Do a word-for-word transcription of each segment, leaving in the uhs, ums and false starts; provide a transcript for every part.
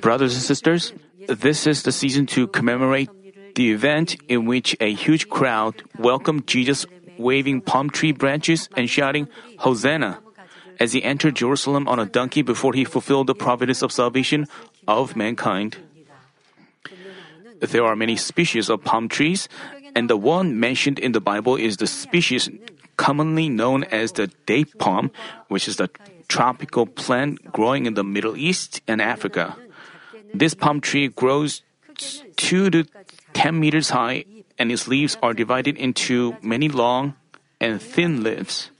Brothers and sisters, this is the season to commemorate the event in which a huge crowd welcomed Jesus waving palm tree branches and shouting, Hosanna! As he entered Jerusalem on a donkey before he fulfilled the providence of salvation of mankind. There are many species of palm trees, and the one mentioned in the Bible is the species commonly known as the date palm, which is the tropical plant growing in the Middle East and Africa. This palm tree grows two to ten meters high, and its leaves are divided into many long and thin leaves.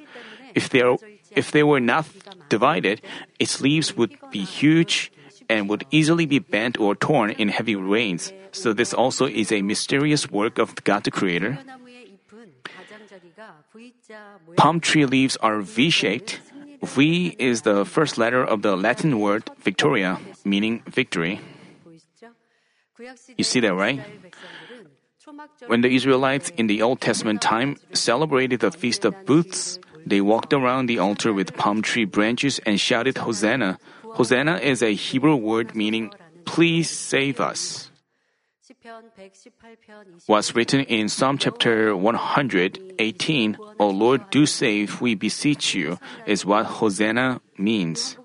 If they, are, if they were not divided, its leaves would be huge and would easily be bent or torn in heavy rains. So this also is a mysterious work of God the Creator. Palm tree leaves are V-shaped. V is the first letter of the Latin word Victoria, meaning victory. You see that, right? When the Israelites in the Old Testament time celebrated the Feast of Booths, they walked around the altar with palm tree branches and shouted Hosanna. Hosanna is a Hebrew word meaning, please save us. What's written in Psalm chapter one hundred eighteen, O Lord, do save, we beseech you, is what Hosanna means.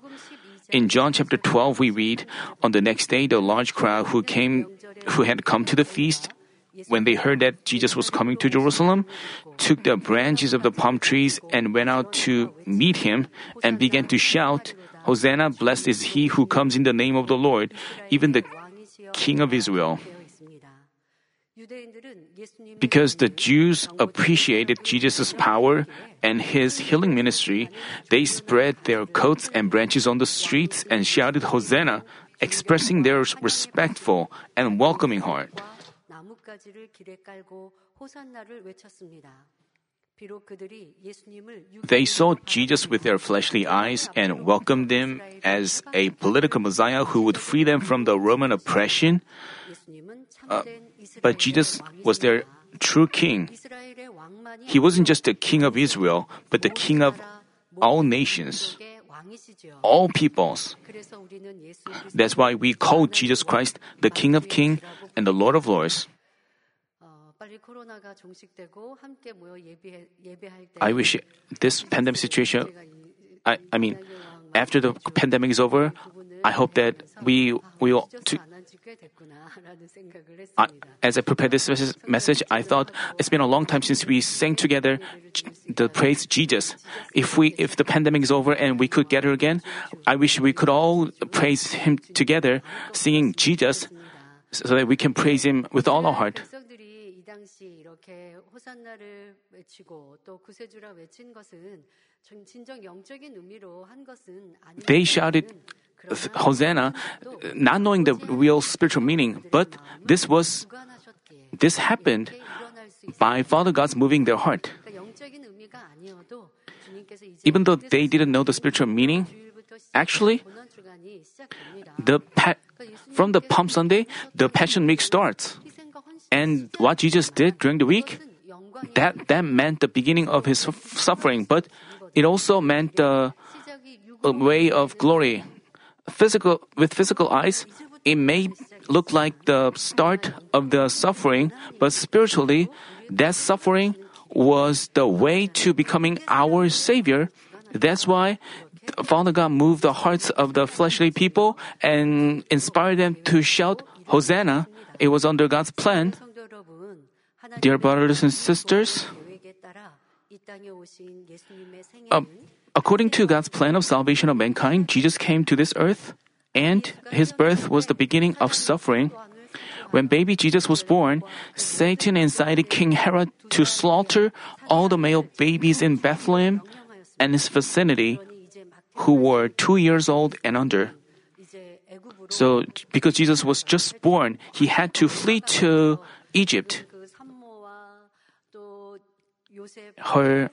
In John chapter twelve, we read, On the next day, the large crowd who came, who had come to the feast, when they heard that Jesus was coming to Jerusalem, took the branches of the palm trees and went out to meet him and began to shout, Hosanna, blessed is he who comes in the name of the Lord, even the King of Israel. Because the Jews appreciated Jesus' power and his healing ministry, they spread their coats and branches on the streets and shouted Hosanna, expressing their respectful and welcoming heart. They saw Jesus with their fleshly eyes and welcomed him as a political Messiah who would free them from the Roman oppression. Uh, but Jesus was their true king. He wasn't just the king of Israel, but the king of all nations, all peoples. That's why we call Jesus Christ the King of Kings and the Lord of Lords. I wish this pandemic situation, I, I mean, after the pandemic is over, I hope that we will, to, I, as I prepared this message, I thought it's been a long time since we sang together the praise Jesus. If we, if the pandemic is over and we could gather again, I wish we could all praise Him together, singing Jesus, so that we can praise Him with all our heart. They shouted Hosanna, not knowing the real spiritual meaning, but this was this happened by Father God's moving their heart. Even though they didn't know the spiritual meaning, actually, the pa- from the Palm Sunday, the Passion Week starts. And what Jesus did during the week, that, that meant the beginning of his suffering, but it also meant the way of glory. Physical, with physical eyes, it may look like the start of the suffering, but spiritually, that suffering was the way to becoming our Savior. That's why Father God moved the hearts of the fleshly people and inspired them to shout, Hosanna. It was under God's plan. Dear brothers and sisters, uh, according to God's plan of salvation of mankind, Jesus came to this earth, and his birth was the beginning of suffering. When baby Jesus was born, Satan incited King Herod to slaughter all the male babies in Bethlehem and its vicinity who were two years old and under. So, because Jesus was just born, he had to flee to Egypt. Her,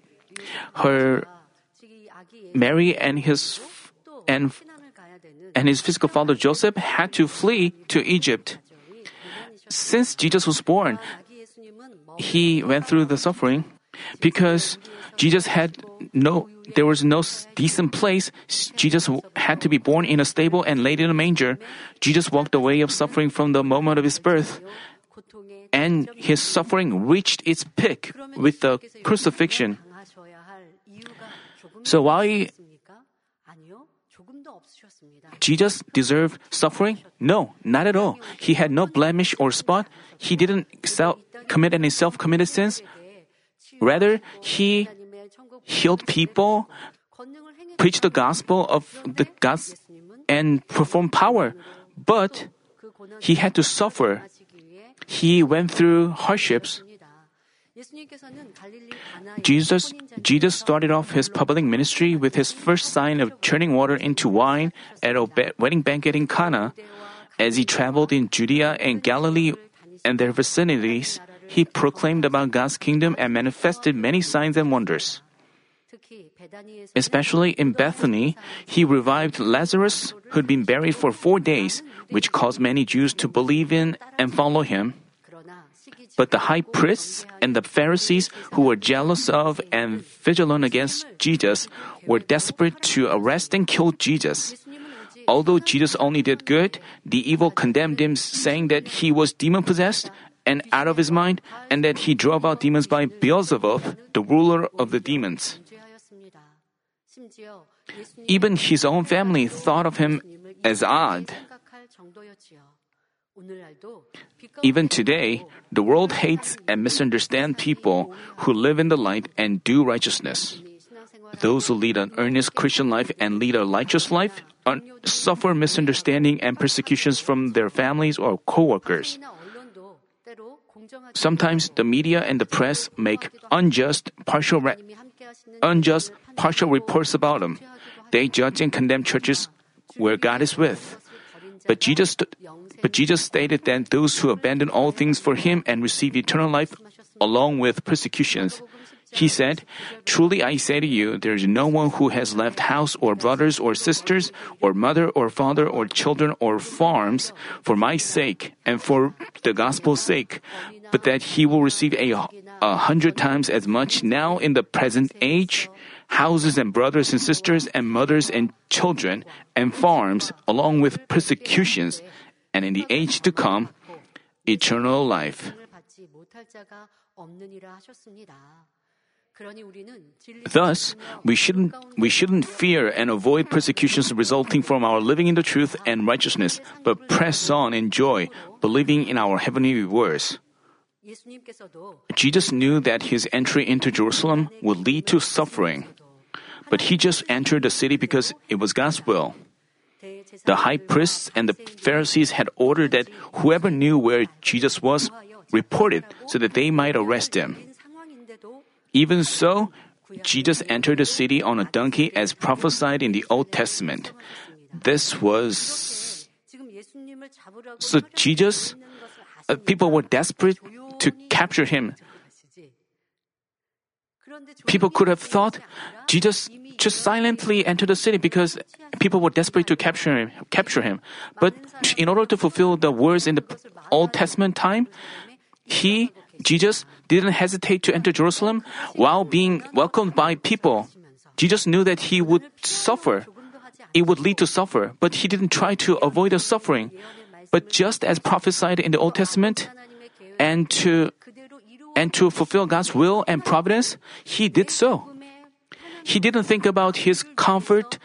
her, Mary and his and and his physical father Joseph had to flee to Egypt. Since Jesus was born, he went through the suffering. Because Jesus had no, there was no decent place, Jesus had to be born in a stable and laid in a manger. Jesus walked the way of suffering from the moment of his birth. And his suffering reached its peak with the crucifixion. So why Jesus deserved suffering? No, not at all. He had no blemish or spot. He didn't self- commit any self-committed sins. Rather, he healed people, preached the gospel of the God, and performed power. But he had to suffer. He went through hardships. Jesus, Jesus started off his public ministry with his first sign of turning water into wine at a wedding banquet in Cana. As he traveled in Judea and Galilee and their vicinities, he proclaimed about God's kingdom and manifested many signs and wonders. Especially in Bethany, he revived Lazarus, who'd been buried for four days, which caused many Jews to believe in and follow him. But the high priests and the Pharisees, who were jealous of and vigilant against Jesus, were desperate to arrest and kill Jesus. Although Jesus only did good, the evil condemned him, saying that he was demon-possessed and out of his mind, and that he drove out demons by Beelzebub, the ruler of the demons. Even his own family thought of him as odd. Even today, the world hates and misunderstands people who live in the light and do righteousness. Those who lead an earnest Christian life and lead a righteous life suffer misunderstanding and persecutions from their families or co-workers. Sometimes the media and the press make unjust partial, re- unjust, partial reports about them. They judge and condemn churches where God is with. But Jesus, but Jesus stated that those who abandon all things for Him and receive eternal life along with persecutions. He said, "Truly I say to you, there is no one who has left house or brothers or sisters or mother or father or children or farms for my sake and for the gospel's sake, but that he will receive a, a hundred times as much now in the present age, houses and brothers and sisters and mothers and children and farms along with persecutions, and in the age to come, eternal life." Thus, we shouldn't, we shouldn't fear and avoid persecutions resulting from our living in the truth and righteousness, but press on in joy, believing in our heavenly rewards. Jesus knew that his entry into Jerusalem would lead to suffering, but he just entered the city because it was God's will. The high priests and the Pharisees had ordered that whoever knew where Jesus was reported so that they might arrest him. Even so, Jesus entered the city on a donkey as prophesied in the Old Testament. This was... So Jesus, uh, people were desperate to capture him. People could have thought Jesus just silently entered the city because people were desperate to capture him. Capture him. But in order to fulfill the words in the Old Testament time, he... Jesus didn't hesitate to enter Jerusalem while being welcomed by people. Jesus knew that he would suffer. It would lead to suffer, but he didn't try to avoid the suffering. But just as prophesied in the Old Testament, and to, and to fulfill God's will and providence, he did so. He didn't think about his comfort,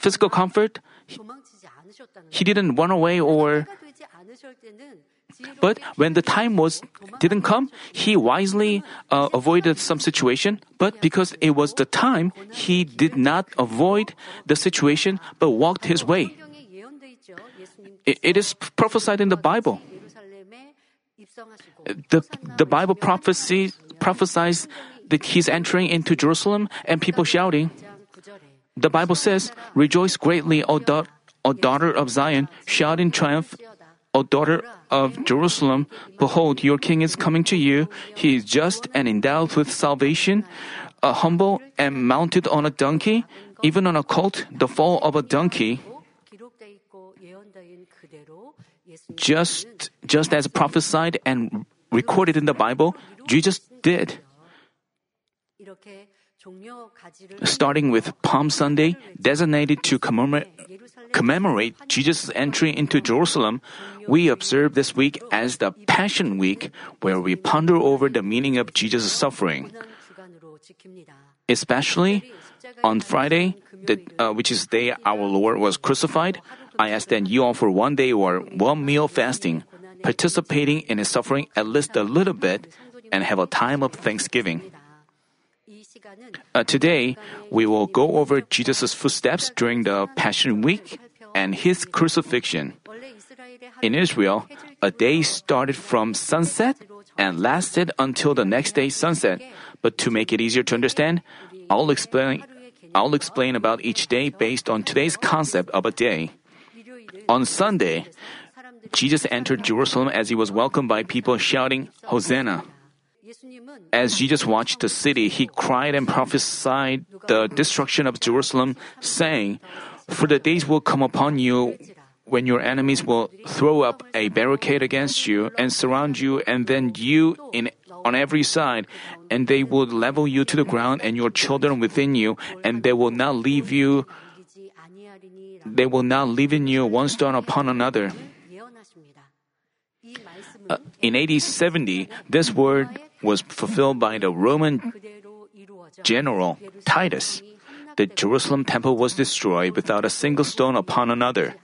physical comfort. He, he didn't run away or... But when the time was didn't come, he wisely uh, avoided some situation. But because it was the time, he did not avoid the situation, but walked his way. It, it is prophesied in the Bible. The the Bible prophecy prophesies that he's entering into Jerusalem and people shouting. The Bible says, "Rejoice greatly, O, da- o daughter of Zion! Shout in triumph, O daughter of Jerusalem, behold, your king is coming to you. He is just and endowed with salvation, a humble and mounted on a donkey, even on a colt, the foal of a donkey." Just, just as prophesied and recorded in the Bible, Jesus did. starting with Palm Sunday, designated to commemorate, commemorate Jesus' entry into Jerusalem, we observe this week as the Passion Week, where we ponder over the meaning of Jesus' suffering. Especially on Friday, the, uh, which is the day our Lord was crucified, I ask that you offer one day or one meal fasting, participating in His suffering at least a little bit, and have a time of thanksgiving. Uh, today, we will go over Jesus' footsteps during the Passion Week and His crucifixion. In Israel, a day started from sunset and lasted until the next day's sunset. But to make it easier to understand, I'll explain, I'll explain about each day based on today's concept of a day. On Sunday, Jesus entered Jerusalem as He was welcomed by people shouting, "Hosanna!" As Jesus watched the city, He cried and prophesied the destruction of Jerusalem, saying, "For the days will come upon you when your enemies will throw up a barricade against you and surround you, and then you in on every side, and they will level you to the ground and your children within you, and they will not leave you, they will not leave in you one stone upon another." Uh, in A D seventy, this word was fulfilled by the Roman general Titus. The Jerusalem temple was destroyed without a single stone upon another.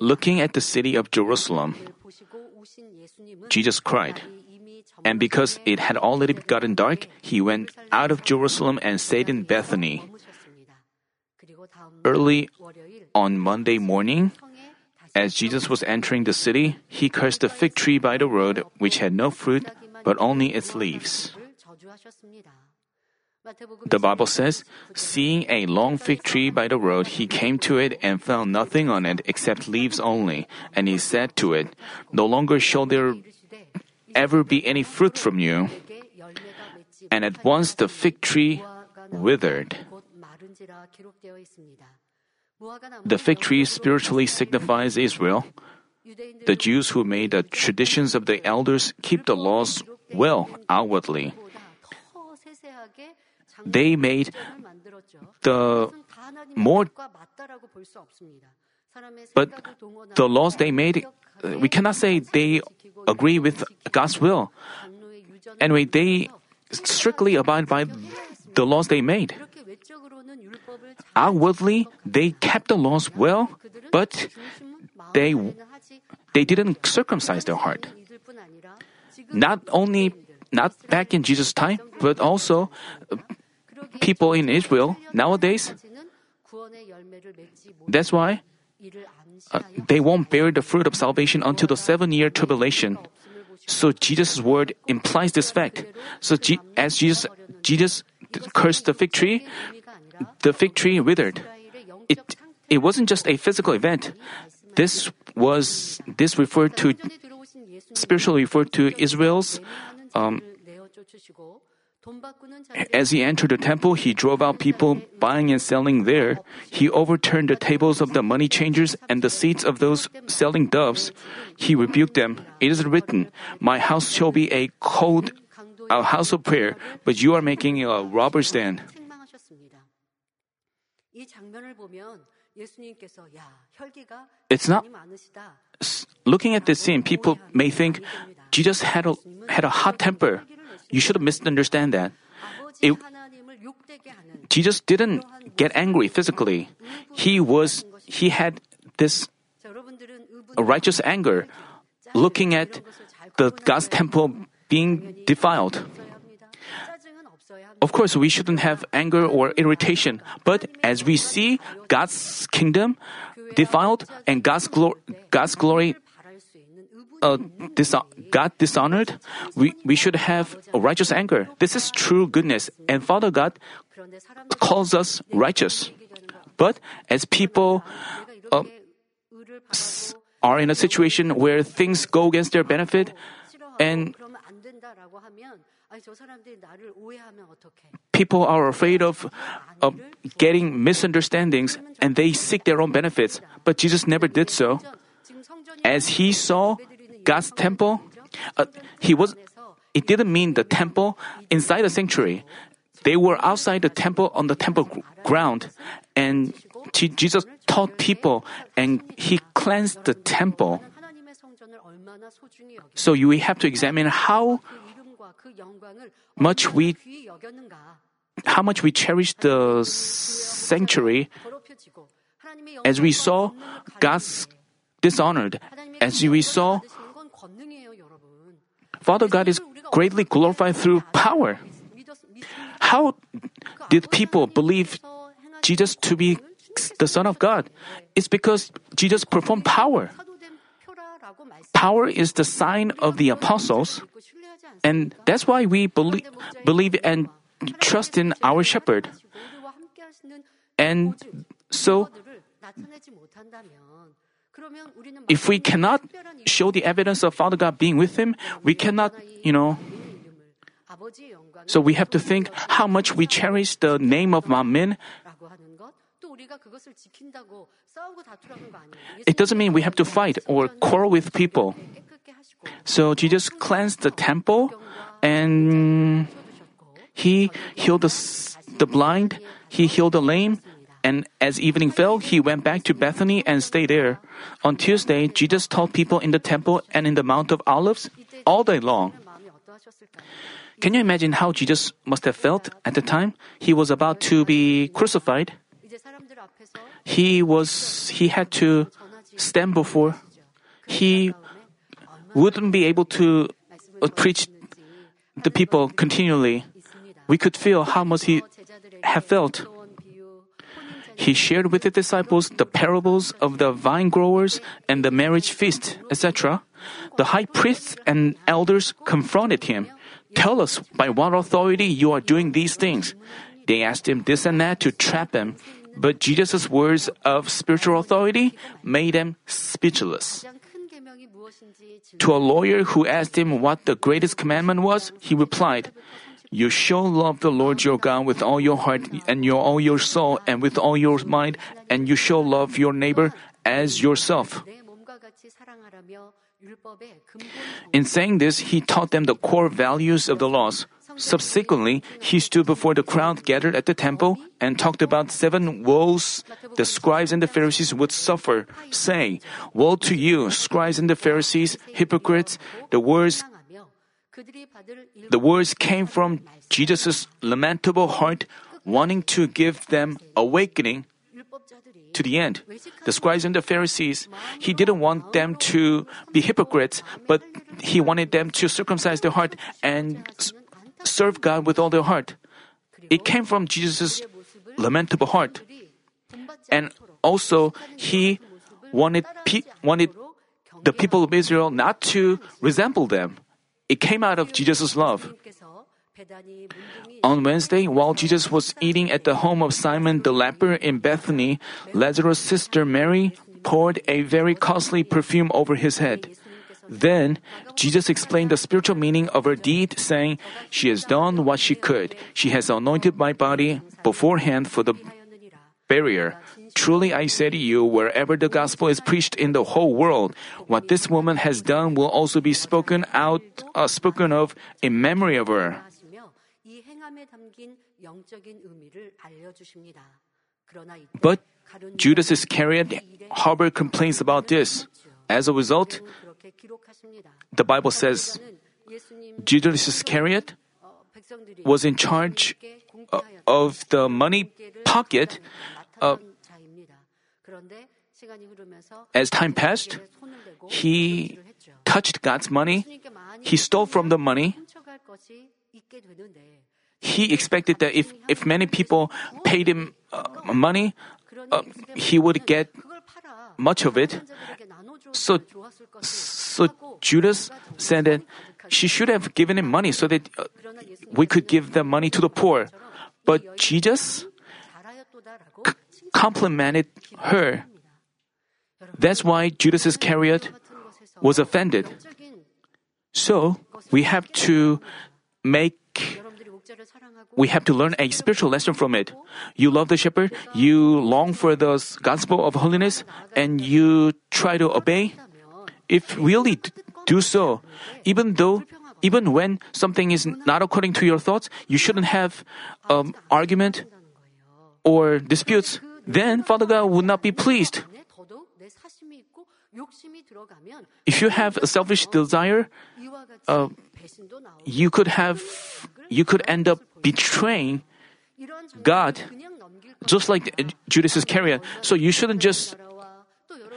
Looking at the city of Jerusalem, Jesus cried. And because it had already gotten dark, He went out of Jerusalem and stayed in Bethany. Early on Monday morning, as Jesus was entering the city, He cursed the fig tree by the road, which had no fruit, but only its leaves. The Bible says, "Seeing a long fig tree by the road, He came to it and found nothing on it except leaves only. And He said to it, 'No longer shall there ever be any fruit from you.' And at once the fig tree withered." The fig tree spiritually signifies Israel. The Jews who made the traditions of the elders keep the laws well outwardly. They made the more, but the laws they made, we cannot say they agree with God's will. Anyway, they strictly abide by the laws they made. Outwardly, they kept the laws well, but they they didn't circumcise their heart. Not only not back in Jesus' time, but also people in Israel nowadays. That's why uh, they won't bear the fruit of salvation until the seven-year tribulation. So Jesus' word implies this fact. So G- as Jesus Jesus cursed the fig tree, the fig tree withered. It it wasn't just a physical event. This was this referred to spiritually referred to Israel's. Um, as He entered the temple, He drove out people buying and selling there. He overturned the tables of the money changers and the seats of those selling doves. He rebuked them. "It is written, 'My house shall be a cold, a house of prayer,' but you are making a robber's den." It's not. Looking at this scene, people may think Jesus had a, had a hot temper. You should misunderstand that. It, Jesus didn't get angry physically. He was he had this righteous anger, looking at the God's temple being defiled. Of course, we shouldn't have anger or irritation, but as we see God's kingdom defiled and God's, glo- God's glory uh, dis- God dishonored, we, we should have righteous anger. This is true goodness, and Father God calls us righteous. But as people uh, are in a situation where things go against their benefit, and people are afraid of, of getting misunderstandings, and they seek their own benefits. But Jesus never did so. As He saw God's temple, uh, he was. It didn't mean the temple inside the sanctuary. They were outside the temple on the temple ground, and Jesus taught people and he cleansed the temple. So we have to examine how much we how much we cherish the sanctuary. As we saw, God's dishonored. As we saw, Father God is greatly glorified through power. How did people believe Jesus to be the Son of God? It's because Jesus performed power. Power is the sign of the apostles, and that's why we believe, believe and trust in our shepherd. And so, if we cannot show the evidence of Father God being with him, we cannot, you know. So we have to think how much we cherish the name of Mamin. It doesn't mean we have to fight or quarrel with people. So Jesus cleansed the temple and he healed the, the blind, he healed the lame, and as evening fell, he went back to Bethany and stayed there. On Tuesday, Jesus taught people in the temple and in the Mount of Olives all day long. Can you imagine how Jesus must have felt at the time? He was about to be crucified. He was, he had to stand before. He wouldn't be able to preach the people continually. We could feel how much he had felt. He shared with the disciples the parables of the vine growers and the marriage feast, et cetera. The high priests and elders confronted him. Tell us by what authority you are doing these things. They asked him this and that to trap him. But Jesus' words of spiritual authority made them speechless. To a lawyer who asked him what the greatest commandment was, he replied, "You shall love the Lord your God with all your heart and your, all your soul and with all your mind, and you shall love your neighbor as yourself." In saying this, he taught them the core values of the laws. Subsequently, he stood before the crowd gathered at the temple and talked about seven woes the scribes and the Pharisees would suffer, saying, "Woe to you, scribes and the Pharisees, hypocrites!" The words The words came from Jesus' lamentable heart, wanting to give them awakening to the end. The scribes and the Pharisees, he didn't want them to be hypocrites, but he wanted them to circumcise their heart and serve God with all their heart. It came from Jesus' lamentable heart. And also, he wanted, pe- wanted the people of Israel not to resemble them. It came out of Jesus' love. On Wednesday, while Jesus was eating at the home of Simon the leper in Bethany, Lazarus' sister Mary poured a very costly perfume over his head. Then, Jesus explained the spiritual meaning of her deed, saying, "She has done what she could. She has anointed my body beforehand for the barrier. Truly I say to you, wherever the gospel is preached in the whole world, what this woman has done will also be spoken out, uh, spoken of in memory of her." But Judas Iscariot harbored complaints about this. As a result, the Bible says Judas Iscariot was in charge uh, of the money pocket. Uh, as time passed, he touched God's money. He stole from the money. He expected that if, if many people paid him uh, money, uh, he would get much of it. So, so Judas said that she should have given him money so that uh, we could give the money to the poor. But Jesus c- complimented her. That's why Judas Iscariot was offended. So, we have to make We have to learn a spiritual lesson from it. You love the shepherd, you long for the gospel of holiness, and you try to obey. If really do so, even though even when something is not according to your thoughts, you shouldn't have um, argument or disputes. Then Father God would not be pleased. If you have a selfish desire, uh, you could have, you could end up betraying God, just like Judas Iscariot. So you shouldn't just,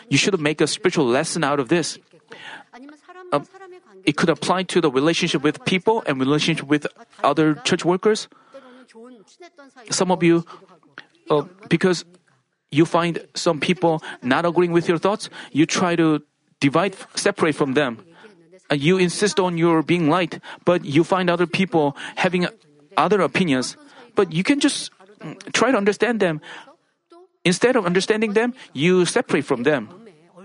you should make a spiritual lesson out of this. Uh, it could apply to the relationship with people and relationship with other church workers. Some of you, uh, because you find some people not agreeing with your thoughts, you try to divide, separate from them. Uh, you insist on your being light, but you find other people having other opinions. But you can just try to understand them. Instead of understanding them, you separate from them.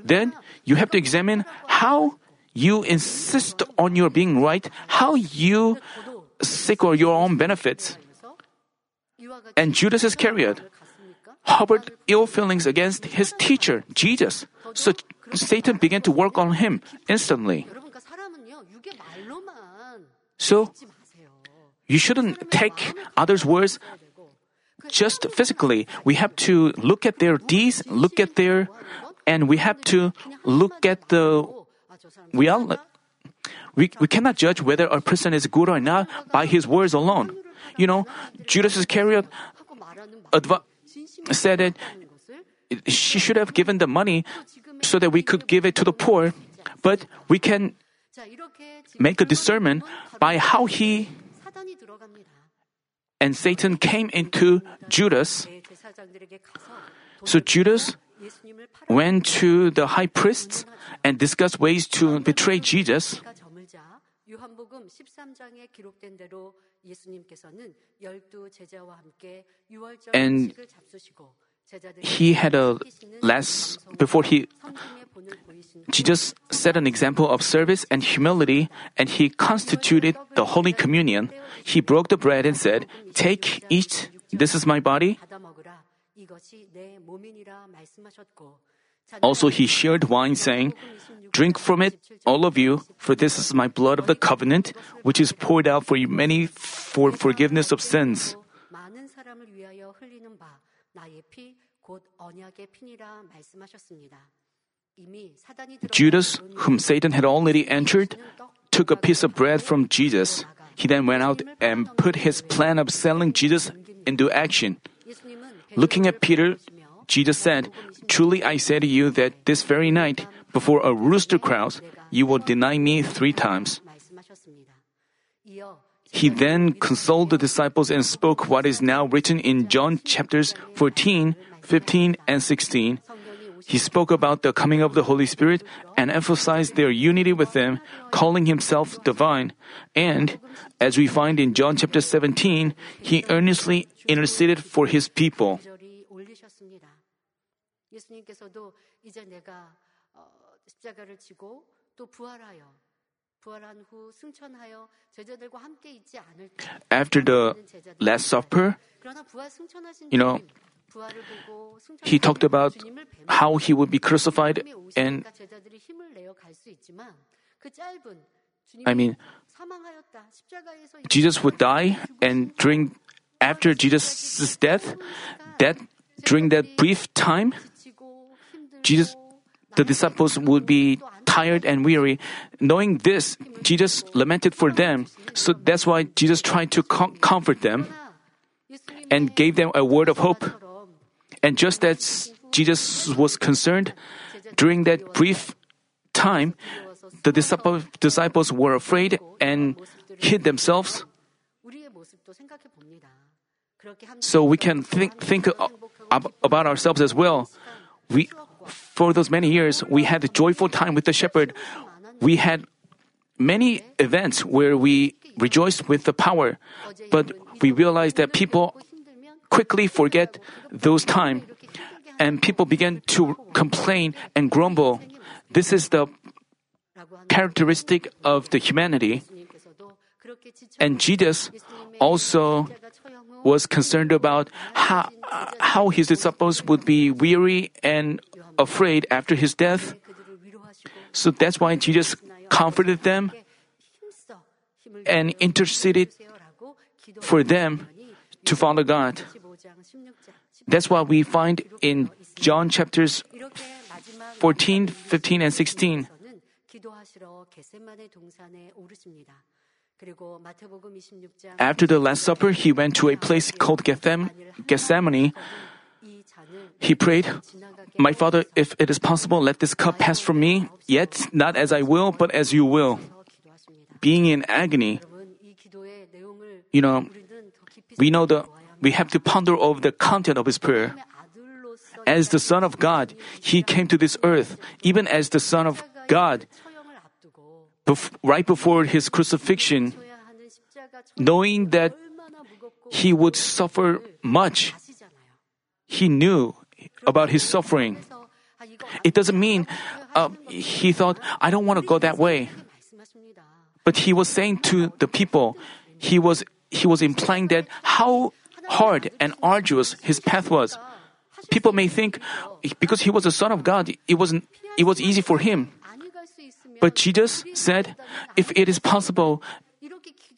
Then you have to examine how you insist on your being right, how you seek or your own benefits. And Judas Iscariot harbored ill feelings against his teacher, Jesus. So Satan began to work on him instantly. So you shouldn't take others' words just physically. We have to look at their deeds, look at their, and we have to look at the We, are, we, we cannot judge whether a person is good or not by his words alone. You know, Judas Iscariot adv- said that she should have given the money so that we could give it to the poor, but we can make a discernment by how he and Satan came into Judas. So Judas went to the high priests and discussed ways to betray Jesus. And he had a last, before he, Jesus set an example of service and humility, and he constituted the Holy Communion. He broke the bread and said, "Take, eat, this is my body." Also, he shared wine, saying, "Drink from it, all of you, for this is my blood of the covenant, which is poured out for you many for forgiveness of sins." Judas, whom Satan had already entered, took a piece of bread from Jesus. He then went out and put his plan of selling Jesus into action. Looking at Peter, Jesus said, "Truly I say to you that this very night, before a rooster crows, you will deny me three times." He then consoled the disciples and spoke what is now written in John chapters fourteen, fifteen, and sixteen. He spoke about the coming of the Holy Spirit and emphasized their unity with Him, calling Himself divine. And, as we find in John chapter seventeen, He earnestly interceded for His people. After the Last Supper, you know, He talked about how He would be crucified, and I mean, Jesus would die, and during, after Jesus' death, that during that brief time, Jesus, the disciples would be tired and weary. Knowing this, Jesus lamented for them. So that's why Jesus tried to com- comfort them and gave them a word of hope. And just as Jesus was concerned, during that brief time, the disciples were afraid and hid themselves. So we can think, think about ourselves as well. We, for those many years, we had a joyful time with the shepherd. We had many events where we rejoiced with the power, but we realized that people quickly forget those times, and people began to complain and grumble. This is the characteristic of the humanity. And Jesus also was concerned about how, how his disciples would be weary and afraid after his death. So that's why Jesus comforted them and interceded for them to follow God. That's what we find in John chapters fourteen, fifteen, and sixteen. After the Last Supper, he went to a place called Gethsemane. He prayed, "My Father, if it is possible, let this cup pass from me, yet not as I will, but as you will." Being in agony, you know, we know the we have to ponder over the content of his prayer. As the Son of God, he came to this earth. Even as the Son of God, bef- right before his crucifixion, knowing that he would suffer much, he knew about his suffering. It doesn't mean uh, he thought, "I don't want to go that way." But he was saying to the people, he was he was implying that how hard and arduous his path was. People may think because he was the Son of God, it wasn't it was easy for him. But Jesus said, "If it is possible,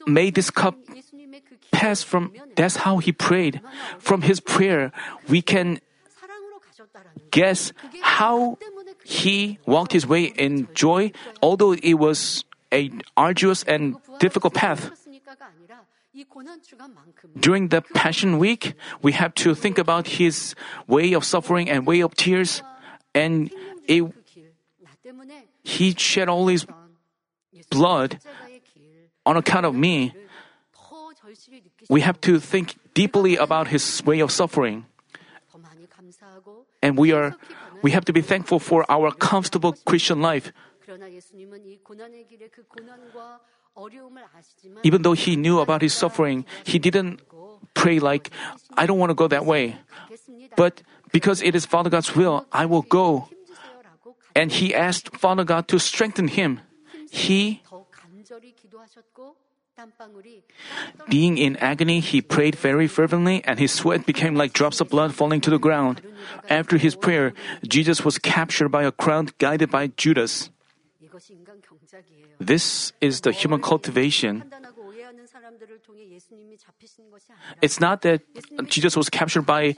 may this cup pass from." That's how he prayed. From his prayer, we can guess how he walked his way in joy, although it was an arduous and difficult path. During the Passion Week, we have to think about his way of suffering and way of tears, and it, he shed all his blood on account of me. We have to think deeply about his way of suffering, and we are we have to be thankful for our comfortable Christian life. Even though he knew about his suffering, he didn't pray like, "I don't want to go that way. But because it is Father God's will, I will go." And he asked Father God to strengthen him. He, being in agony, he prayed very fervently, and his sweat became like drops of blood falling to the ground. After his prayer, Jesus was captured by a crowd guided by Judas. This is the human cultivation. It's not that Jesus was captured by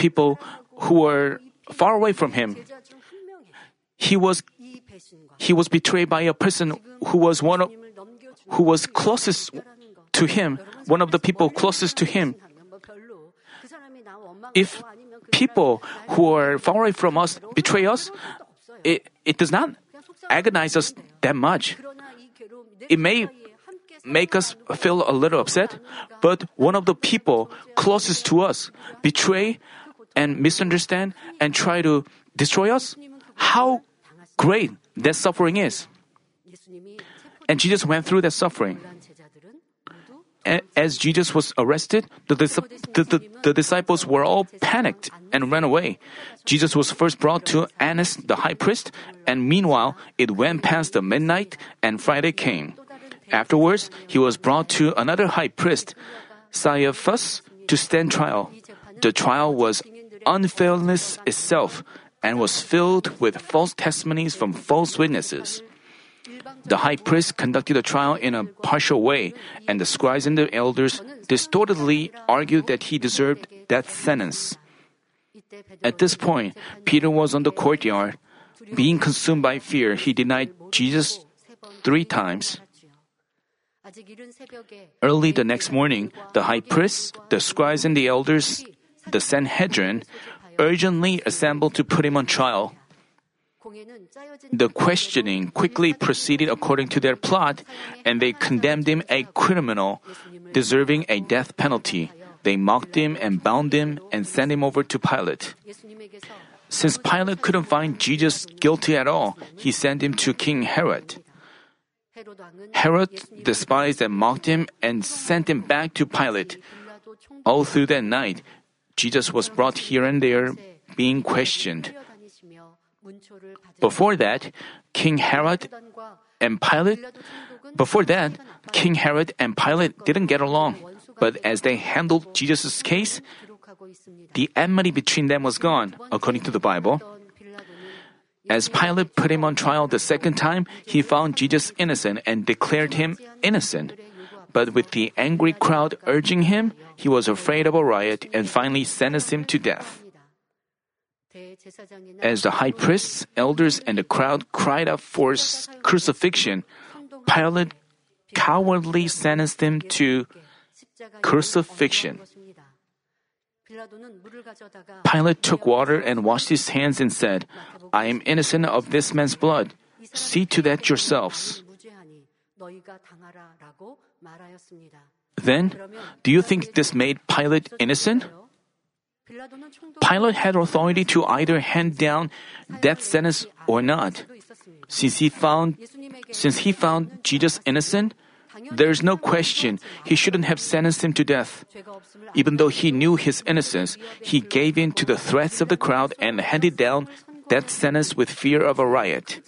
people who were far away from him. He was he was betrayed by a person who was one of, who was closest to him, one of the people closest to him. If people who are far away from us betray us, it, it does not agonize us that much. It may make us feel a little upset, but one of the people closest to us betray and misunderstand and try to destroy us. How great that suffering is. And Jesus went through that suffering. As Jesus was arrested, the, the, the, the disciples were all panicked and ran away. Jesus was first brought to Annas the high priest, and meanwhile, it went past the midnight and Friday came. Afterwards, he was brought to another high priest, Caiaphas, to stand trial. The trial was unfairness itself and was filled with false testimonies from false witnesses. The high priest conducted the trial in a partial way, and the scribes and the elders distortedly argued that he deserved death sentence. At this point, Peter was on the courtyard. Being consumed by fear, he denied Jesus three times. Early the next morning, the high priests, the scribes and the elders, the Sanhedrin, urgently assembled to put him on trial. The questioning quickly proceeded according to their plot, and they condemned him a criminal, deserving a death penalty. They mocked him and bound him and sent him over to Pilate. Since Pilate couldn't find Jesus guilty at all, he sent him to King Herod. Herod despised and mocked him and sent him back to Pilate. All through that night, Jesus was brought here and there, being questioned. Before that, King Herod and Pilate, before that, King Herod and Pilate didn't get along. But as they handled Jesus' case, the enmity between them was gone, according to the Bible. As Pilate put him on trial the second time, he found Jesus innocent and declared him innocent. But with the angry crowd urging him, he was afraid of a riot and finally sentenced him to death. As the high priests, elders, and the crowd cried out for crucifixion, Pilate cowardly sentenced him to crucifixion. Pilate took water and washed his hands and said, "I am innocent of this man's blood. See to that yourselves." Then, do you think this made Pilate innocent? Pilate had authority to either hand down death sentence or not. Since he found, since he found Jesus innocent, there is no question he shouldn't have sentenced him to death. Even though he knew his innocence, he gave in to the threats of the crowd and handed down death sentence with fear of a riot.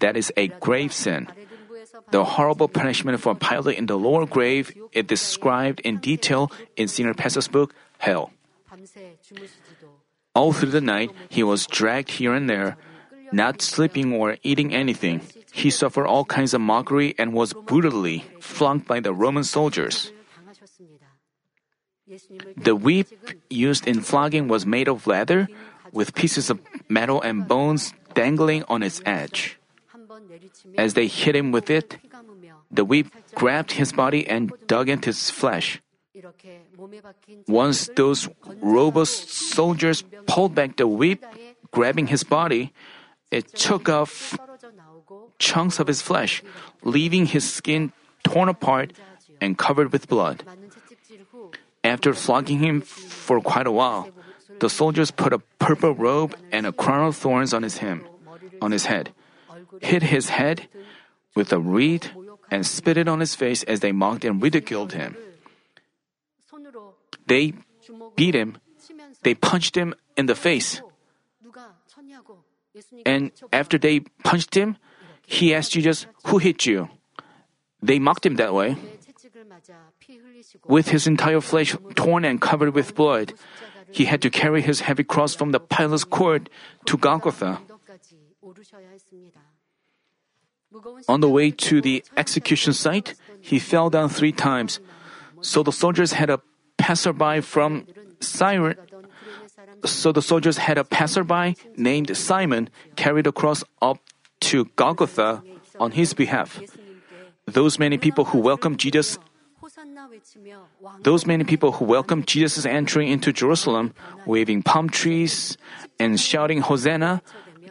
That is a grave sin. The horrible punishment for Pilate in the lower grave is described in detail in Senior Pastor's book, Hell. All through the night, he was dragged here and there, not sleeping or eating anything. He suffered all kinds of mockery and was brutally flogged by the Roman soldiers. The whip used in flogging was made of leather, with pieces of metal and bones dangling on its edge. As they hit him with it, the whip grabbed his body and dug into his flesh. Once those robust soldiers pulled back the whip, grabbing his body, it took off chunks of his flesh, leaving his skin torn apart and covered with blood. After flogging him for quite a while, the soldiers put a purple robe and a crown of thorns on his hem, on his head, hit his head with a reed, and spit it on his face as they mocked and ridiculed him. They beat him, they punched him in the face. And after they punched him, he asked Jesus, "Who hit you?" They mocked him that way. With his entire flesh torn and covered with blood, he had to carry his heavy cross from the Pilate's court to Golgotha. On the way to the execution site, he fell down three times. So the soldiers had a passerby from Cyrene. So the soldiers had a passerby named Simon carry the cross up to Golgotha on his behalf. Those many people who welcomed Jesus, those many people who welcomed Jesus' entry into Jerusalem, waving palm trees and shouting Hosanna,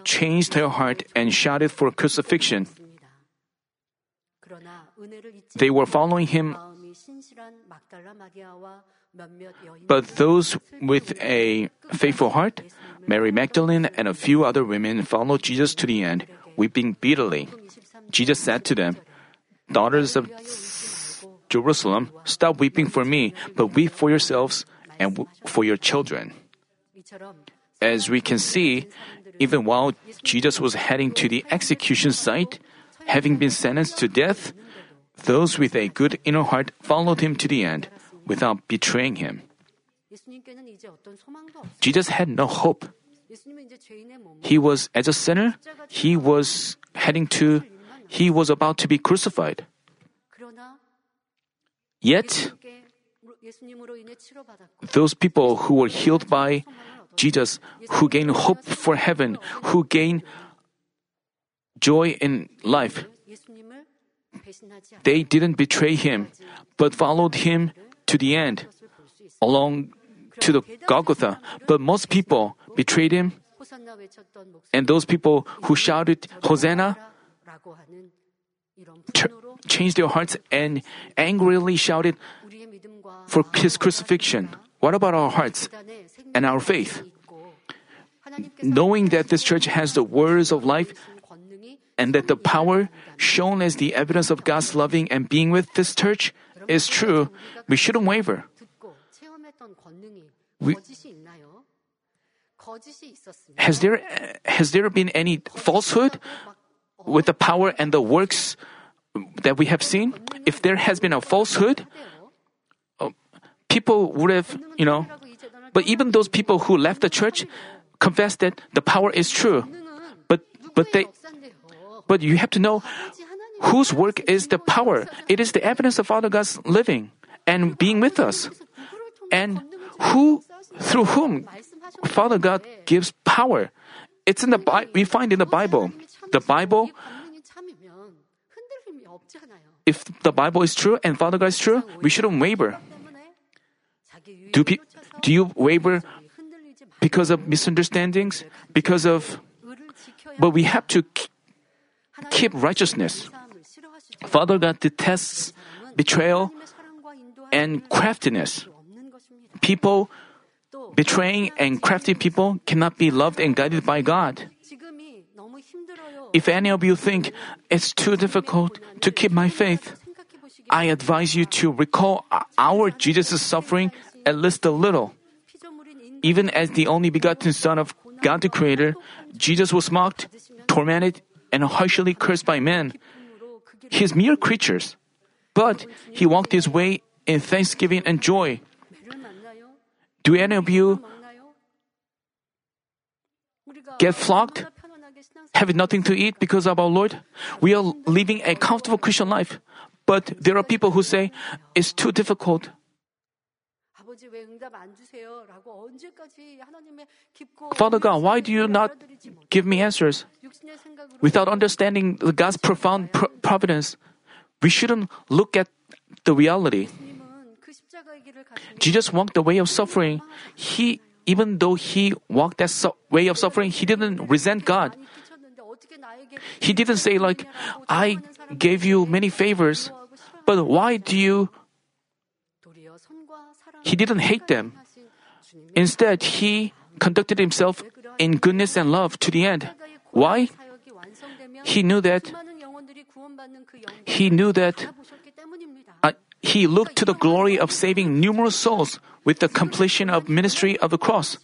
changed their heart and shouted for crucifixion. They were following him, but those with a faithful heart, Mary Magdalene and a few other women, followed Jesus to the end, weeping bitterly. Jesus said to them, "Daughters of Jerusalem, stop weeping for me, but weep for yourselves and for your children." As we can see, even while Jesus was heading to the execution site, having been sentenced to death, those with a good inner heart followed him to the end, without betraying him. Jesus had no hope. He was, as a sinner, he was heading to, he was about to be crucified. Yet, those people who were healed by Jesus, who gained hope for heaven, who gained joy in life, they didn't betray him, but followed him to the end, along to the Golgotha. But most people betrayed him, and those people who shouted Hosanna ch- changed their hearts and angrily shouted for his crucifixion. What about our hearts and our faith? Knowing that this church has the words of life and that the power shown as the evidence of God's loving and being with this church is true, we shouldn't waver. We, has there has there been any falsehood with the power and the works that we have seen? If there has been a falsehood, people would have, you know, but even those people who left the church confessed that the power is true. But but they, but you have to know whose work is the power. It is the evidence of Father God's living and being with us. And who, through whom Father God gives power. It's in the Bi- we find in the Bible. The Bible, if the Bible is true and Father God is true, we shouldn't waver. Do, pe- do you waver because of misunderstandings? Because of... But we have to keep righteousness. Father God detests betrayal and craftiness. People betraying and crafty people cannot be loved and guided by God. If any of you think it's too difficult to keep my faith, I advise you to recall our Jesus' suffering at least a little. Even as the only begotten Son of God the Creator, Jesus was mocked, tormented, and harshly cursed by men, his mere creatures. But he walked his way in thanksgiving and joy. Do any of you get flogged? Have nothing to eat because of our Lord? We are living a comfortable Christian life, but there are people who say, it's too difficult. Father God, why do you not give me answers? Without understanding God's profound pro- providence, we shouldn't look at the reality. Jesus walked the way of suffering. He, even though he walked that su- way of suffering, he didn't resent God. He didn't say like, I gave you many favors, but why do you... He didn't hate them. Instead, he conducted himself in goodness and love to the end. Why? He knew that he knew that uh, he looked to the glory of saving numerous souls with the completion of ministry of the cross.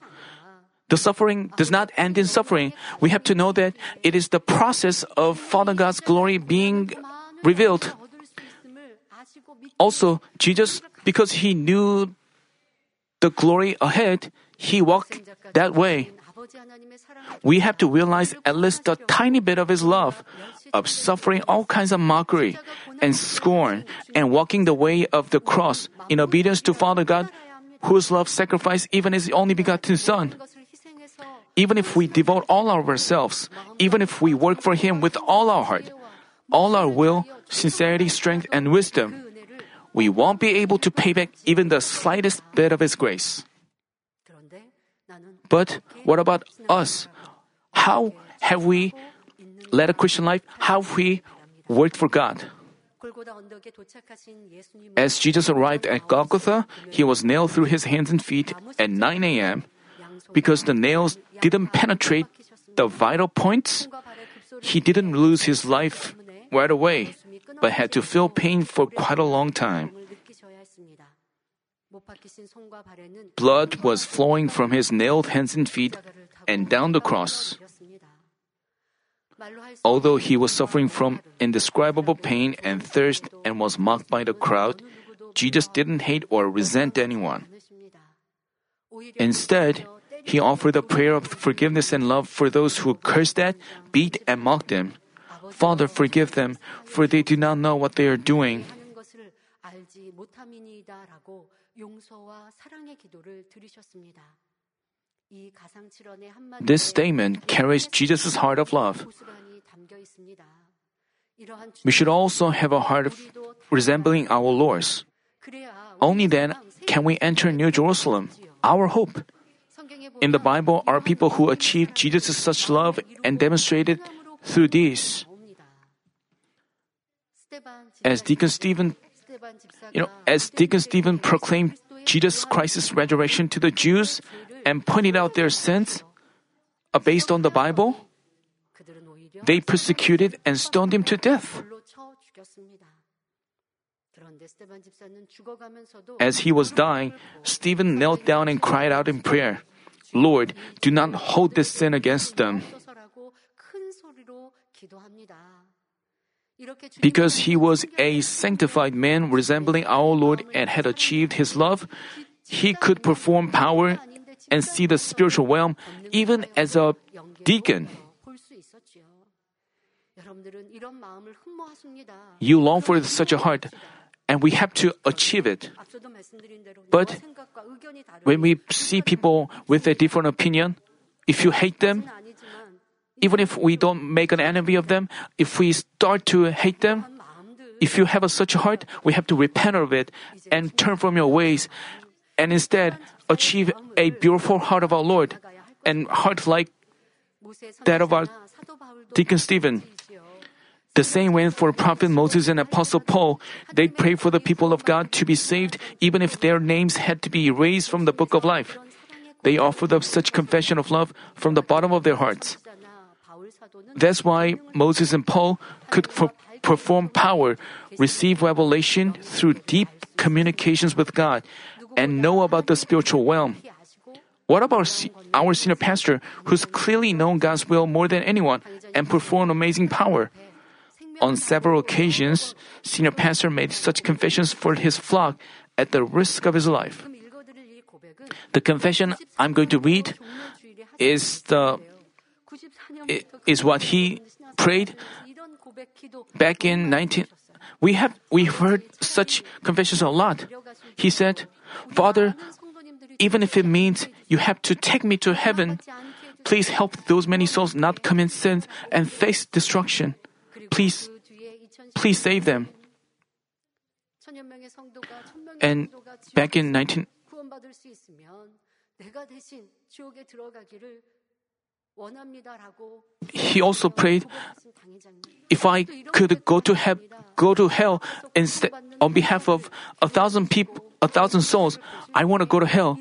The suffering does not end in suffering. We have to know that it is the process of Father God's glory being revealed. Also, Jesus, because he knew the glory ahead, he walked that way. We have to realize at least a tiny bit of his love, of suffering all kinds of mockery and scorn, and walking the way of the cross in obedience to Father God, whose love sacrificed even his only begotten Son. Even if we devote all ourselves, even if we work for him with all our heart, all our will, sincerity, strength, and wisdom, we won't be able to pay back even the slightest bit of his grace. But what about us? How have we led a Christian life? How have we worked for God? As Jesus arrived at Golgotha, he was nailed through his hands and feet at nine a.m. Because the nails didn't penetrate the vital points, he didn't lose his life right away, but had to feel pain for quite a long time. Blood was flowing from his nailed hands and feet and down the cross. Although he was suffering from indescribable pain and thirst and was mocked by the crowd, Jesus didn't hate or resent anyone. Instead, he offered a prayer of forgiveness and love for those who cursed at, beat, and mocked him. Father, forgive them, for they do not know what they are doing. This statement carries Jesus' heart of love. We should also have a heart of resembling our Lord's. Only then can we enter New Jerusalem, our hope. In the Bible are people who achieved Jesus' such love and demonstrated through these. As Deacon Stephen, you know, as Deacon Stephen proclaimed Jesus Christ's resurrection to the Jews and pointed out their sins uh, based on the Bible, they persecuted and stoned him to death. As he was dying, Stephen knelt down and cried out in prayer, "Lord, do not hold this sin against them." Because he was a sanctified man resembling our Lord and had achieved his love, he could perform power and see the spiritual realm even as a deacon. You long for such a heart, and we have to achieve it. But when we see people with a different opinion, if you hate them, even if we don't make an enemy of them, if we start to hate them, if you have a such a heart, we have to repent of it and turn from your ways, and instead achieve a beautiful heart of our Lord, and heart like that of our Deacon Stephen. The same went for Prophet Moses and Apostle Paul. They prayed for the people of God to be saved, even if their names had to be erased from the book of life. They offered up such confession of love from the bottom of their hearts. That's why Moses and Paul could for perform power, receive revelation through deep communications with God, and know about the spiritual realm. What about our senior pastor, who's clearly known God's will more than anyone and performed amazing power? On several occasions, senior pastor made such confessions for his flock at the risk of his life. The confession I'm going to read is the is what he prayed back in nineteen. We have we heard such confessions a lot. He said, "Father, even if it means you have to take me to heaven, please help those many souls not commit sins and face destruction. Please, please save them." And back in nineteen. He also prayed, "If I could go to he- go to hell instead on behalf of a thousand people, a thousand souls, I want to go to hell.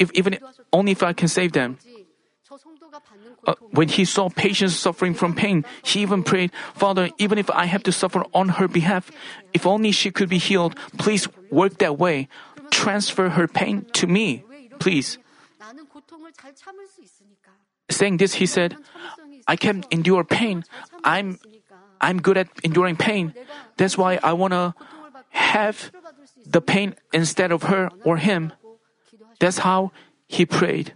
If even only if I can save them." Uh, when he saw patients suffering from pain, he even prayed, "Father, even if I have to suffer on her behalf, if only she could be healed, please work that way. Transfer her pain to me, please." Saying this, he said, "I can endure pain. I'm, I'm good at enduring pain. That's why I want to have the pain instead of her or him." That's how he prayed.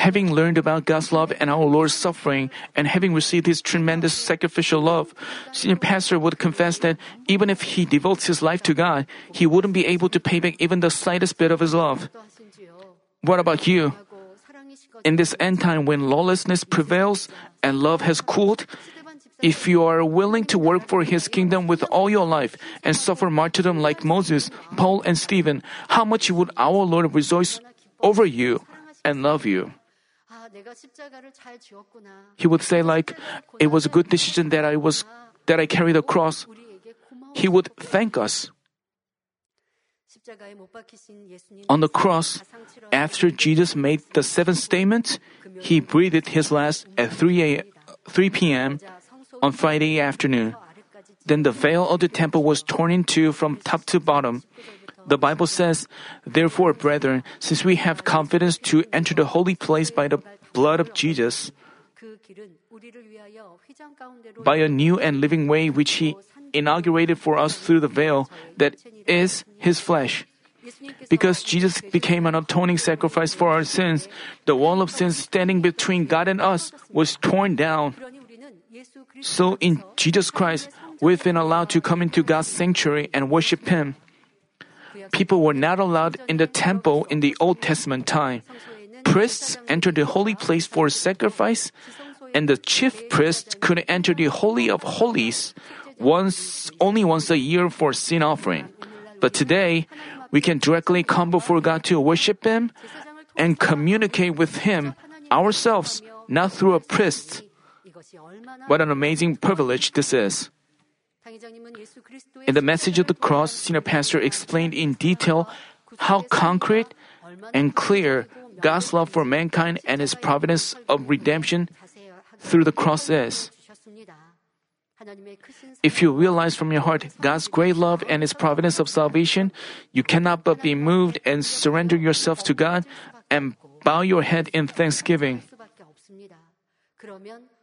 Having learned about God's love and our Lord's suffering, and having received His tremendous sacrificial love, senior pastor would confess that even if he devotes his life to God, he wouldn't be able to pay back even the slightest bit of his love. What about you? In this end time when lawlessness prevails and love has cooled, if you are willing to work for His kingdom with all your life and suffer martyrdom like Moses, Paul, and Stephen, how much would our Lord rejoice over you and love you? He would say, like, "It was a good decision that I was that I carried the cross." He would thank us. On the cross, after Jesus made the seventh statement, He breathed His last at three p.m. on Friday afternoon. Then the veil of the temple was torn in two from top to bottom. The Bible says, "Therefore, brethren, since we have confidence to enter the holy place by the blood of Jesus, by a new and living way which He inaugurated for us through the veil, that is His flesh." Because Jesus became an atoning sacrifice for our sins, the wall of sin standing between God and us was torn down. So in Jesus Christ, we've been allowed to come into God's sanctuary and worship Him. People were not allowed in the temple in the Old Testament time. Priests entered the holy place for sacrifice, and the chief priest could enter the Holy of Holies once only once a year for sin offering. But today, we can directly come before God to worship Him and communicate with Him ourselves, not through a priest. What an amazing privilege this is. In the message of the cross, senior pastor explained in detail how concrete and clear God's love for mankind and His providence of redemption through the cross is. If you realize from your heart God's great love and His providence of salvation, you cannot but be moved and surrender yourself to God and bow your head in thanksgiving.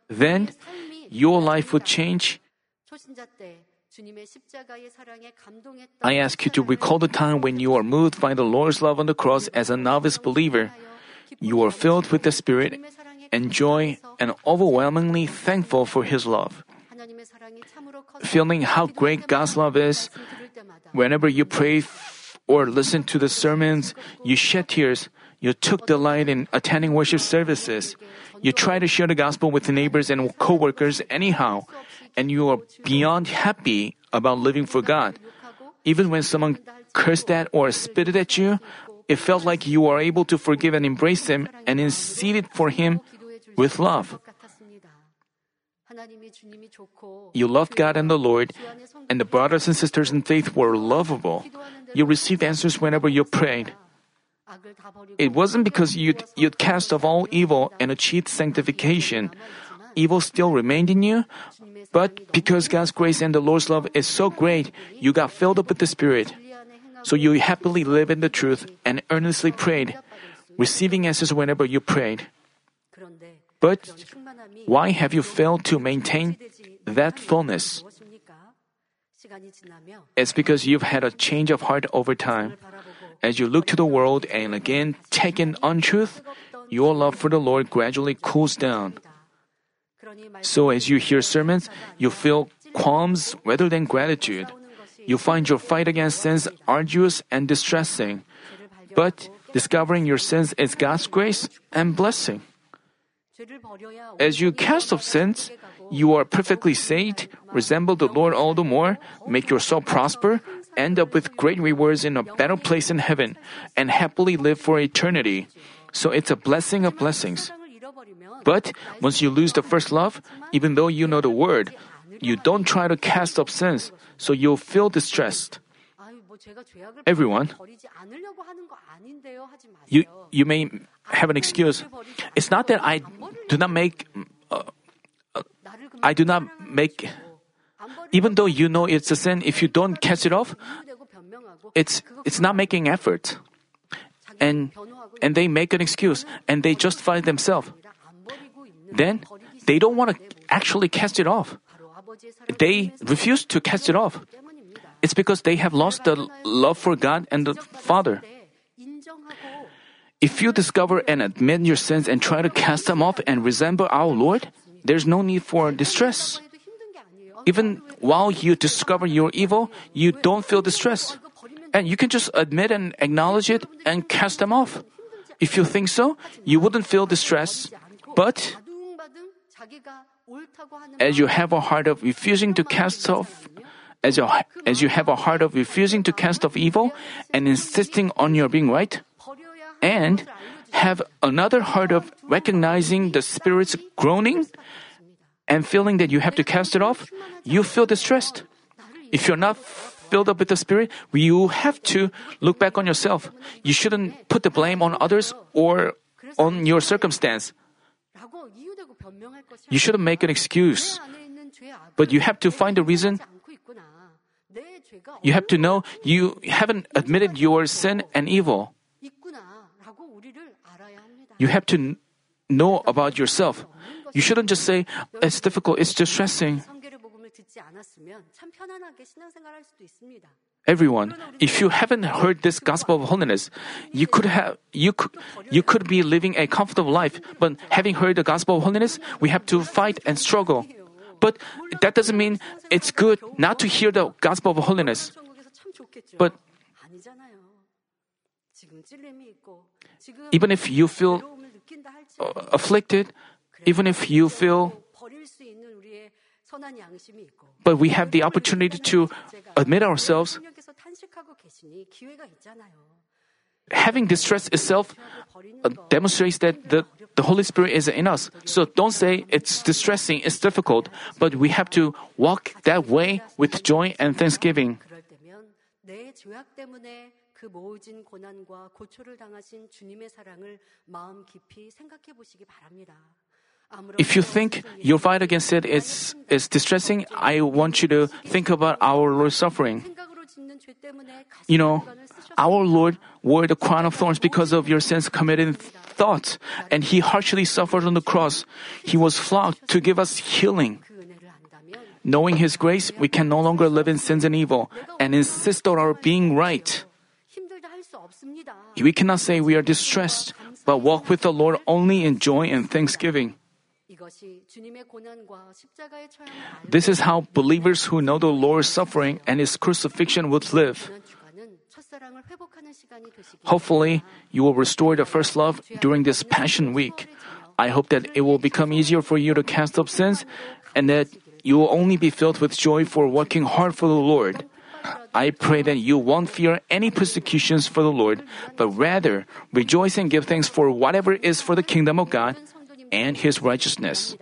Then, your life would change. I ask you to recall the time when you are moved by the Lord's love on the cross as a novice believer. You are filled with the Spirit and joy and overwhelmingly thankful for His love. Feeling how great God's love is, whenever you pray or listen to the sermons, you shed tears, you took delight in attending worship services, you try to share the gospel with neighbors and co-workers anyhow, and you are beyond happy about living for God. Even when someone cursed at or spitted at you, it felt like you are able to forgive and embrace Him and intercede for Him with love. You loved God and the Lord, and the brothers and sisters in faith were lovable. You received answers whenever you prayed. It wasn't because you'd, you'd cast off all evil and achieved sanctification. Evil still remained in you, but because God's grace and the Lord's love is so great, you got filled up with the Spirit. So you happily lived in the truth and earnestly prayed, receiving answers whenever you prayed. But why have you failed to maintain that fullness? It's because you've had a change of heart over time. As you look to the world and again take in untruth, your love for the Lord gradually cools down. So as you hear sermons, you feel qualms rather than gratitude. You find your fight against sins arduous and distressing. But discovering your sins is God's grace and blessing. As you cast off sins, you are perfectly saved, resemble the Lord all the more, make your soul prosper, end up with great rewards in a better place in heaven, and happily live for eternity. So it's a blessing of blessings. But once you lose the first love, even though you know the word, you don't try to cast off sins, so you'll feel distressed. Everyone, you, you may have an excuse. It's not that I do not make, uh, uh, I do not make, even though you know it's a sin, if you don't catch it off, it's, it's not making effort. And, and they make an excuse, and they justify themselves. Then, they don't want to actually cast it off. They refuse to cast it off. It's because they have lost the love for God and the Father. If you discover and admit your sins and try to cast them off and resemble our Lord, there's no need for distress. Even while you discover your evil, you don't feel distress. And you can just admit and acknowledge it and cast them off. If you think so, you wouldn't feel distress. But as you have a heart of refusing to cast off As you, as you have a heart of refusing to cast off evil and insisting on your being right, and have another heart of recognizing the Spirit's groaning and feeling that you have to cast it off, you feel distressed. If you're not filled up with the Spirit, you have to look back on yourself. You shouldn't put the blame on others or on your circumstance. You shouldn't make an excuse, but you have to find a reason. You have to know you haven't admitted your sin and evil. You have to know about yourself. You shouldn't just say, it's difficult, it's distressing. Everyone, if you haven't heard this gospel of holiness, you could have you could, you could be living a comfortable life, but having heard the gospel of holiness, we have to fight and struggle. But that doesn't mean it's good not to hear the gospel of holiness. But even if you feel afflicted, even if you feel... But we have the opportunity to admit ourselves. Having distress itself demonstrates that the, the Holy Spirit is in us. So don't say it's distressing, it's difficult, but we have to walk that way with joy and thanksgiving. If you think your fight against it is, is distressing, I want you to think about our Lord's suffering. You know, our Lord wore the crown of thorns because of your sins committed in thought, and He harshly suffered on the cross. He was flogged to give us healing. Knowing His grace, we can no longer live in sins and evil and insist on our being right. We cannot say we are distressed, but walk with the Lord only in joy and thanksgiving. This is how believers who know the Lord's suffering and His crucifixion would live. Hopefully, you will restore the first love during this Passion Week. I hope that it will become easier for you to cast off sins and that you will only be filled with joy for working hard for the Lord. I pray that you won't fear any persecutions for the Lord, but rather rejoice and give thanks for whatever is for the kingdom of God and His righteousness.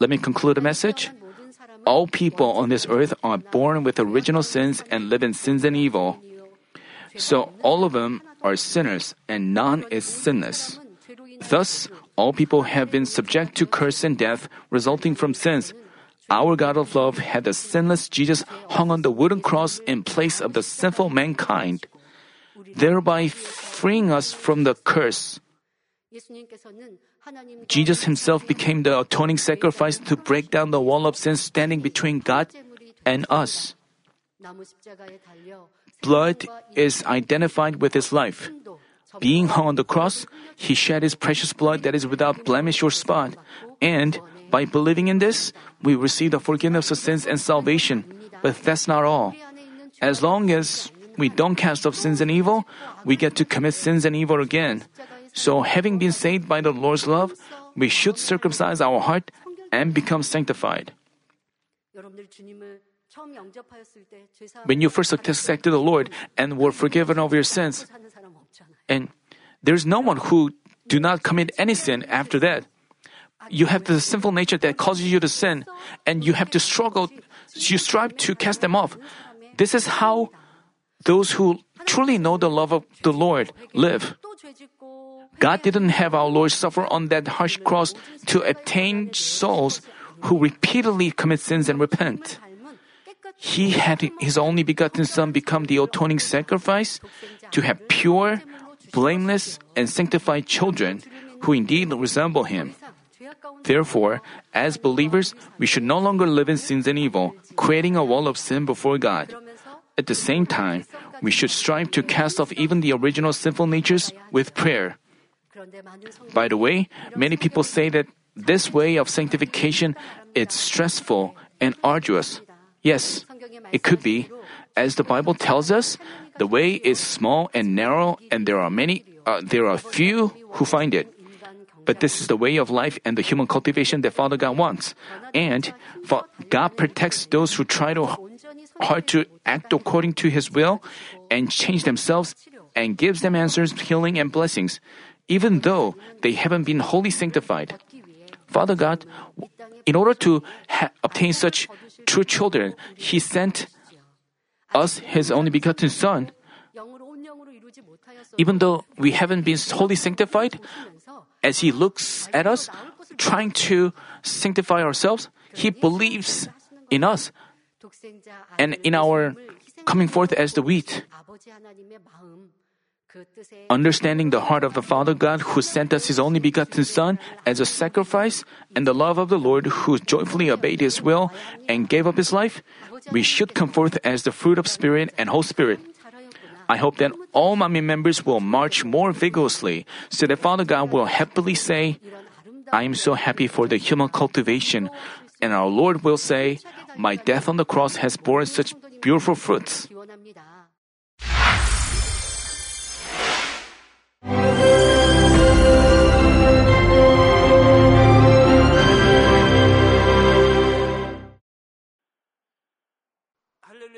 Let me conclude the message. All people on this earth are born with original sins and live in sins and evil. So all of them are sinners and none is sinless. Thus, all people have been subject to curse and death resulting from sins. Our God of love had the sinless Jesus hung on the wooden cross in place of the sinful mankind, thereby freeing us from the curse. Jesus himself became the atoning sacrifice to break down the wall of sin standing between God and us. Blood is identified with his life. Being hung on the cross, he shed his precious blood that is without blemish or spot. And by believing in this, we receive the forgiveness of sins and salvation. But that's not all. As long as we don't cast off sins and evil, we get to commit sins and evil again. So having been saved by the Lord's love, we should circumcise our heart and become sanctified. When you first accepted the Lord and were forgiven of your sins, and there's no one who do not commit any sin after that. You have the sinful nature that causes you to sin, and you have to struggle, you strive to cast them off. This is how those who truly know the love of the Lord live. God didn't have our Lord suffer on that harsh cross to obtain souls who repeatedly commit sins and repent. He had His only begotten Son become the atoning sacrifice to have pure, blameless, and sanctified children who indeed resemble Him. Therefore, as believers, we should no longer live in sins and evil, creating a wall of sin before God. At the same time, we should strive to cast off even the original sinful natures with prayer. By the way, many people say that this way of sanctification is stressful and arduous. Yes, it could be. As the Bible tells us, the way is small and narrow, and there are many, uh, there are few who find it. But this is the way of life and the human cultivation that Father God wants. And God protects those who try to hard to act according to His will and change themselves and gives them answers, healing, and blessings, even though they haven't been wholly sanctified. Father God, in order to ha- obtain such true children, He sent us His only begotten Son. Even though we haven't been wholly sanctified, as He looks at us, trying to sanctify ourselves, He believes in us and in our coming forth as the wheat. Understanding the heart of the Father God who sent us His only begotten Son as a sacrifice and the love of the Lord who joyfully obeyed His will and gave up His life, we should come forth as the fruit of Spirit and Holy Spirit. I hope that all mommy members will march more vigorously so that Father God will happily say, "I am so happy for the human cultivation," and our Lord will say, "My death on the cross has borne such beautiful fruits."